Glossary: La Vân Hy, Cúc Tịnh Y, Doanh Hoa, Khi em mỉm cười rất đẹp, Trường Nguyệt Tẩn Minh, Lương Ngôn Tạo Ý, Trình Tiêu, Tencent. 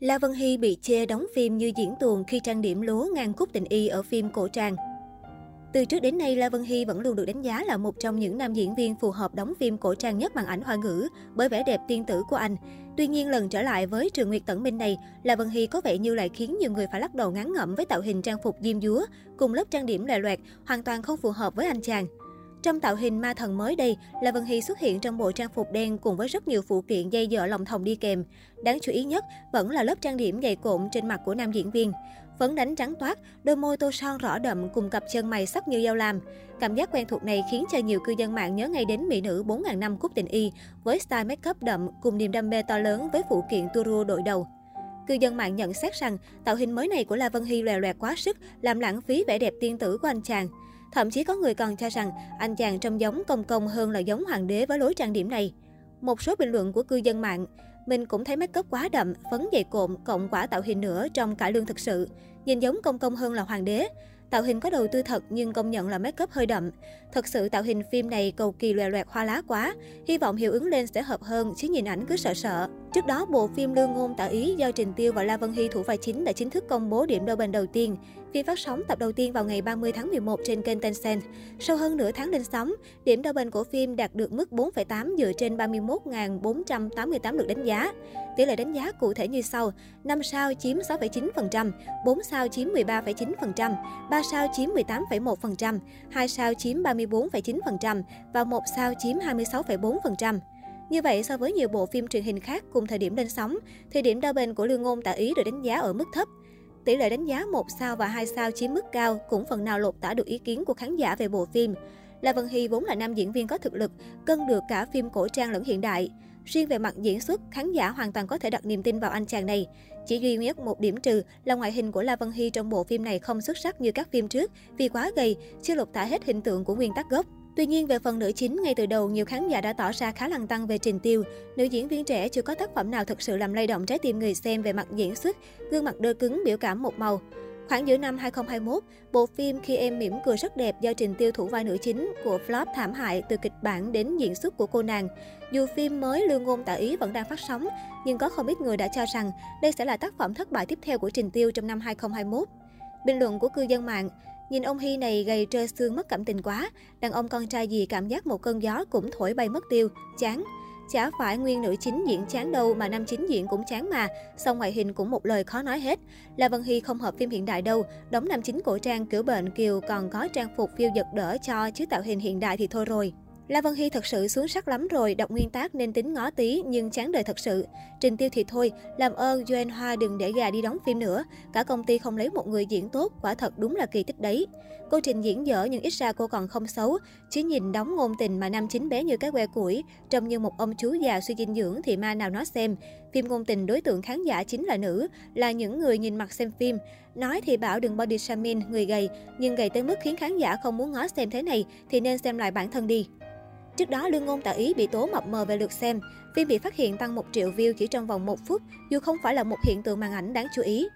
La Vân Hy bị chê đóng phim như diễn tuồng khi trang điểm lố ngang Cúc Tịnh Y ở phim Cổ Trang. Từ trước đến nay, La Vân Hy vẫn luôn được đánh giá là một trong những nam diễn viên phù hợp đóng phim cổ trang nhất màn ảnh Hoa ngữ bởi vẻ đẹp tiên tử của anh. Tuy nhiên, lần trở lại với Trường Nguyệt Tẩn Minh này, La Vân Hy có vẻ như lại khiến nhiều người phải lắc đầu ngán ngẩm với tạo hình trang phục diêm dúa cùng lớp trang điểm lòe loẹt, hoàn toàn không phù hợp với anh chàng. Trong tạo hình ma thần mới đây, La Vân Hy xuất hiện trong bộ trang phục đen cùng với rất nhiều phụ kiện dây dợ lòng thòng đi kèm. Đáng chú ý nhất vẫn là lớp trang điểm dày cộm trên mặt của nam diễn viên. Phấn đánh trắng toát, đôi môi tô son rõ đậm cùng cặp chân mày sắc như dao lam. Cảm giác quen thuộc này khiến cho nhiều cư dân mạng nhớ ngay đến mỹ nữ 4.000 năm Cúc Tịnh Y với style make up đậm cùng niềm đam mê to lớn với phụ kiện tua rua đội đầu. Cư dân mạng nhận xét rằng tạo hình mới này của La Vân Hy lòe loẹt quá sức, làm lãng phí vẻ đẹp tiên tử của anh chàng. Thậm chí có người còn cho rằng anh chàng trông giống Công Công hơn là giống hoàng đế với lối trang điểm này. Một số bình luận của cư dân mạng: mình cũng thấy make up quá đậm, phấn dày cộm, cộng quả tạo hình nữa trong cải lương thực sự. Nhìn giống Công Công hơn là hoàng đế. Tạo hình có đầu tư thật nhưng công nhận là make up hơi đậm. Thật sự tạo hình phim này cầu kỳ lòe loẹt hoa lá quá. Hy vọng hiệu ứng lên sẽ hợp hơn chứ nhìn ảnh cứ sợ sợ. Trước đó, bộ phim Lương Ngôn Tạo Ý do Trình Tiêu và La Vân Hy thủ vai chính đã chính thức công bố điểm đôi bên đầu tiên. Phim phát sóng tập đầu tiên vào ngày 30 tháng 11 trên kênh Tencent. Sau hơn nửa tháng lên sóng, điểm đôi bên của phim đạt được mức 4,8 dựa trên 31.488 lượt đánh giá. Tỷ lệ đánh giá cụ thể như sau: 5 sao chiếm 6,9%, 4 sao chiếm 13,9%, 3 sao chiếm 18,1%, 2 sao chiếm 34,9% và 1 sao chiếm 26,4%. Như vậy, so với nhiều bộ phim truyền hình khác cùng thời điểm lên sóng, thì điểm đa bên của Lương Ngôn Tạo Ý được đánh giá ở mức thấp. Tỷ lệ đánh giá 1 sao và 2 sao chiếm mức cao cũng phần nào lột tả được ý kiến của khán giả về bộ phim. La Vân Hy vốn là nam diễn viên có thực lực, cân được cả phim cổ trang lẫn hiện đại. Riêng về mặt diễn xuất, khán giả hoàn toàn có thể đặt niềm tin vào anh chàng này. Chỉ duy nhất một điểm trừ là ngoại hình của La Vân Hy trong bộ phim này không xuất sắc như các phim trước vì quá gầy, chưa lột tả hết hình tượng của nguyên tác gốc. Tuy nhiên, về phần nữ chính, ngay từ đầu nhiều khán giả đã tỏ ra khá lăn tăn về Trình Tiêu. Nữ diễn viên trẻ chưa có tác phẩm nào thực sự làm lay động trái tim người xem về mặt diễn xuất, gương mặt đơ cứng, biểu cảm một màu. Khoảng giữa năm 2021, bộ phim Khi Em Mỉm Cười Rất Đẹp do Trình Tiêu thủ vai nữ chính của flop thảm hại từ kịch bản đến diễn xuất của cô nàng. Dù phim mới Lương Ngôn Tạo Ý vẫn đang phát sóng, nhưng có không ít người đã cho rằng đây sẽ là tác phẩm thất bại tiếp theo của Trình Tiêu trong năm 2021. Bình luận của cư dân mạng: nhìn ông Hy này gầy trơ xương mất cảm tình quá, đàn ông con trai gì cảm giác một cơn gió cũng thổi bay mất tiêu, chán. Chả phải nguyên nữ chính diễn chán đâu mà nam chính diễn cũng chán mà, song ngoại hình cũng một lời khó nói hết. La Vân Hy không hợp phim hiện đại đâu, đóng nam chính cổ trang kiểu bệnh kiều còn có trang phục phiêu giật đỡ cho chứ tạo hình hiện đại thì thôi rồi. La Vân Hy thật sự xuống sắc lắm rồi, đọc nguyên tác nên tính ngó tí nhưng chán đời thật sự. Trình Tiêu thì thôi, làm ơn Doanh Hoa đừng để gà đi đóng phim nữa. Cả công ty không lấy một người diễn tốt, quả thật đúng là kỳ tích đấy. Cô Trình diễn dở nhưng ít ra cô còn không xấu. Chứ nhìn đóng ngôn tình mà nam chính bé như cái que củi, trông như một ông chú già suy dinh dưỡng thì ma nào nó xem. Phim ngôn tình đối tượng khán giả chính là nữ, là những người nhìn mặt xem phim. Nói thì bảo đừng body shaming người gầy, nhưng gầy tới mức khiến khán giả không muốn ngó xem thế này thì nên xem lại bản thân đi. Trước đó, Lương Ngôn Tạo Ý bị tố mập mờ về lượt xem. Phim bị phát hiện tăng 1 triệu view chỉ trong vòng 1 phút, dù không phải là một hiện tượng màn ảnh đáng chú ý.